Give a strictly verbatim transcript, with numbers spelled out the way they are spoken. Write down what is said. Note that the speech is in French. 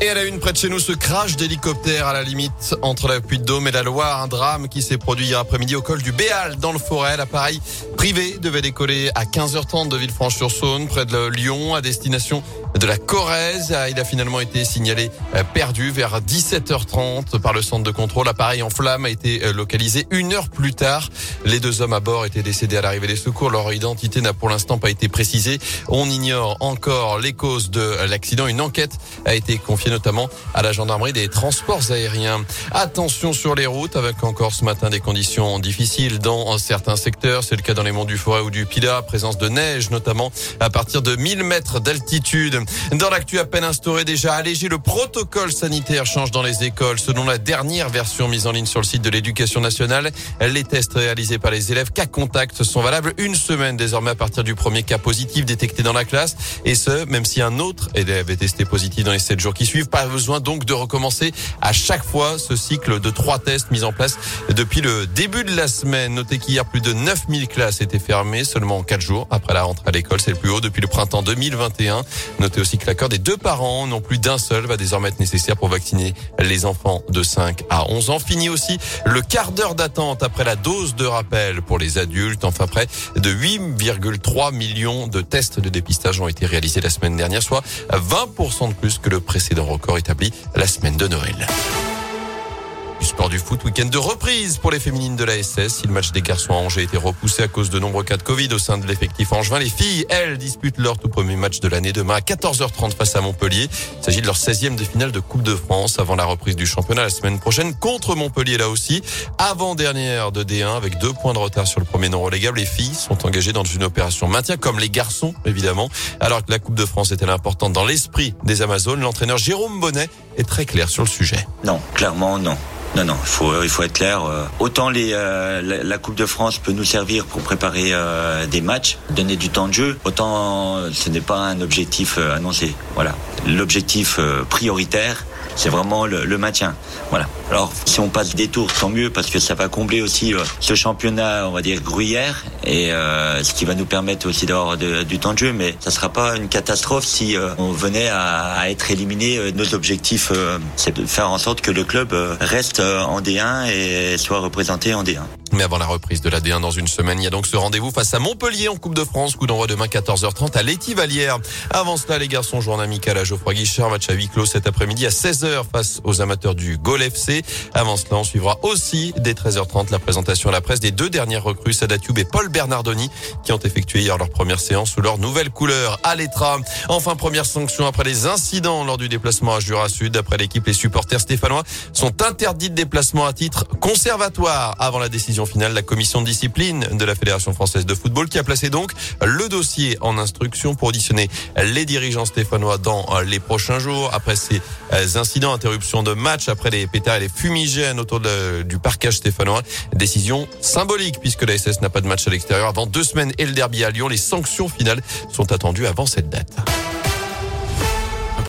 Et à la une, près de chez nous, ce crash d'hélicoptère à la limite entre la Puy-de-Dôme et la Loire. Un drame qui s'est produit hier après-midi au col du Béal dans le Forez. L'appareil privé devait décoller à quinze heures trente de Villefranche-sur-Saône, près de Lyon, à destination de la Corrèze. Il a finalement été signalé perdu vers dix-sept heures trente par le centre de contrôle. L'appareil en flamme a été localisé une heure plus tard. Les deux hommes à bord étaient décédés à l'arrivée des secours. Leur identité n'a pour l'instant pas été précisée. On ignore encore les causes de l'accident. Une enquête a été confiée notamment à la gendarmerie des transports aériens. Attention sur les routes, avec encore ce matin des conditions difficiles dans certains secteurs. C'est le cas dans les monts du Forez ou du Pila. Présence de neige, notamment à partir de mille mètres d'altitude. Dans l'actu, à peine instauré, déjà allégé, le protocole sanitaire change dans les écoles. Selon la dernière version mise en ligne sur le site de l'Éducation nationale, les tests réalisés par les élèves cas contacts sont valables une semaine désormais à partir du premier cas positif détecté dans la classe. Et ce, même si un autre élève est testé positif dans les sept jours qui suivent. Pas besoin donc de recommencer à chaque fois ce cycle de trois tests mis en place depuis le début de la semaine. Notez qu'hier, plus de neuf mille classes étaient fermées seulement en quatre jours après la rentrée à l'école. C'est le plus haut depuis le printemps deux mille vingt et un. Notez aussi que l'accord des deux parents, non plus d'un seul, va désormais être nécessaire pour vacciner les enfants de cinq à onze ans. Fini aussi le quart d'heure d'attente après la dose de rappel pour les adultes. Enfin, près de huit virgule trois millions de tests de dépistage ont été réalisés la semaine dernière, soit vingt pour cent de plus que le précédent record établi la semaine de Noël. Du sport, du foot, week-end de reprise pour les féminines de la S S. Si le match des garçons à Angers a été repoussé à cause de nombreux cas de Covid au sein de l'effectif angevin, les filles, elles, disputent leur tout premier match de l'année demain à quatorze heures trente face à Montpellier. Il s'agit de leur seizième de finale de Coupe de France avant la reprise du championnat la semaine prochaine contre Montpellier, là aussi. Avant-dernière de D un avec deux points de retard sur le premier non relégable, les filles sont engagées dans une opération maintien comme les garçons, évidemment. Alors que la Coupe de France était importante dans l'esprit des Amazones, l'entraîneur Jérôme Bonnet est très clair sur le sujet. Non, clairement non. Non, non, il faut, il faut être clair. Autant les, euh, la, la Coupe de France peut nous servir pour préparer euh, des matchs, donner du temps de jeu, autant euh, ce n'est pas un objectif euh, annoncé. Voilà. L'objectif euh, prioritaire, c'est vraiment le, le maintien. Voilà. Alors, si on passe des tours, tant mieux, parce que ça va combler aussi euh, ce championnat, on va dire, gruyère, et euh, ce qui va nous permettre aussi d'avoir de, du temps de jeu. Mais ça ne sera pas une catastrophe si euh, on venait à, à être éliminé. Nos objectifs, euh, c'est de faire en sorte que le club euh, reste en D un et soit représenté en D un. Mais avant la reprise de la D un dans une semaine, il y a donc ce rendez-vous face à Montpellier en Coupe de France. Coup d'envoi demain quatorze heures trente à l'Étrat-La Valière. Avant cela, les garçons jouent en amical à Geoffroy Guichard. Match à huis clos cet après-midi à seize heures face aux amateurs du Goal F C. Avant cela, on suivra aussi dès treize heures trente la présentation à la presse des deux dernières recrues, Sadatube et Paul Bernardoni, qui ont effectué hier leur première séance sous leur nouvelle couleur à l'Étrat. Enfin, première sanction après les incidents lors du déplacement à Jura Sud. D'après l'équipe, les supporters stéphanois sont interdits de déplacement à titre conservatoire avant la décision finale, la commission de discipline de la Fédération française de football qui a placé donc le dossier en instruction pour auditionner les dirigeants stéphanois dans les prochains jours. Après ces incidents, interruption de match, après les pétards et les fumigènes autour de, du parquage stéphanois, décision symbolique puisque la S S n'a pas de match à l'extérieur avant deux semaines et le derby à Lyon. Les sanctions finales sont attendues avant cette date.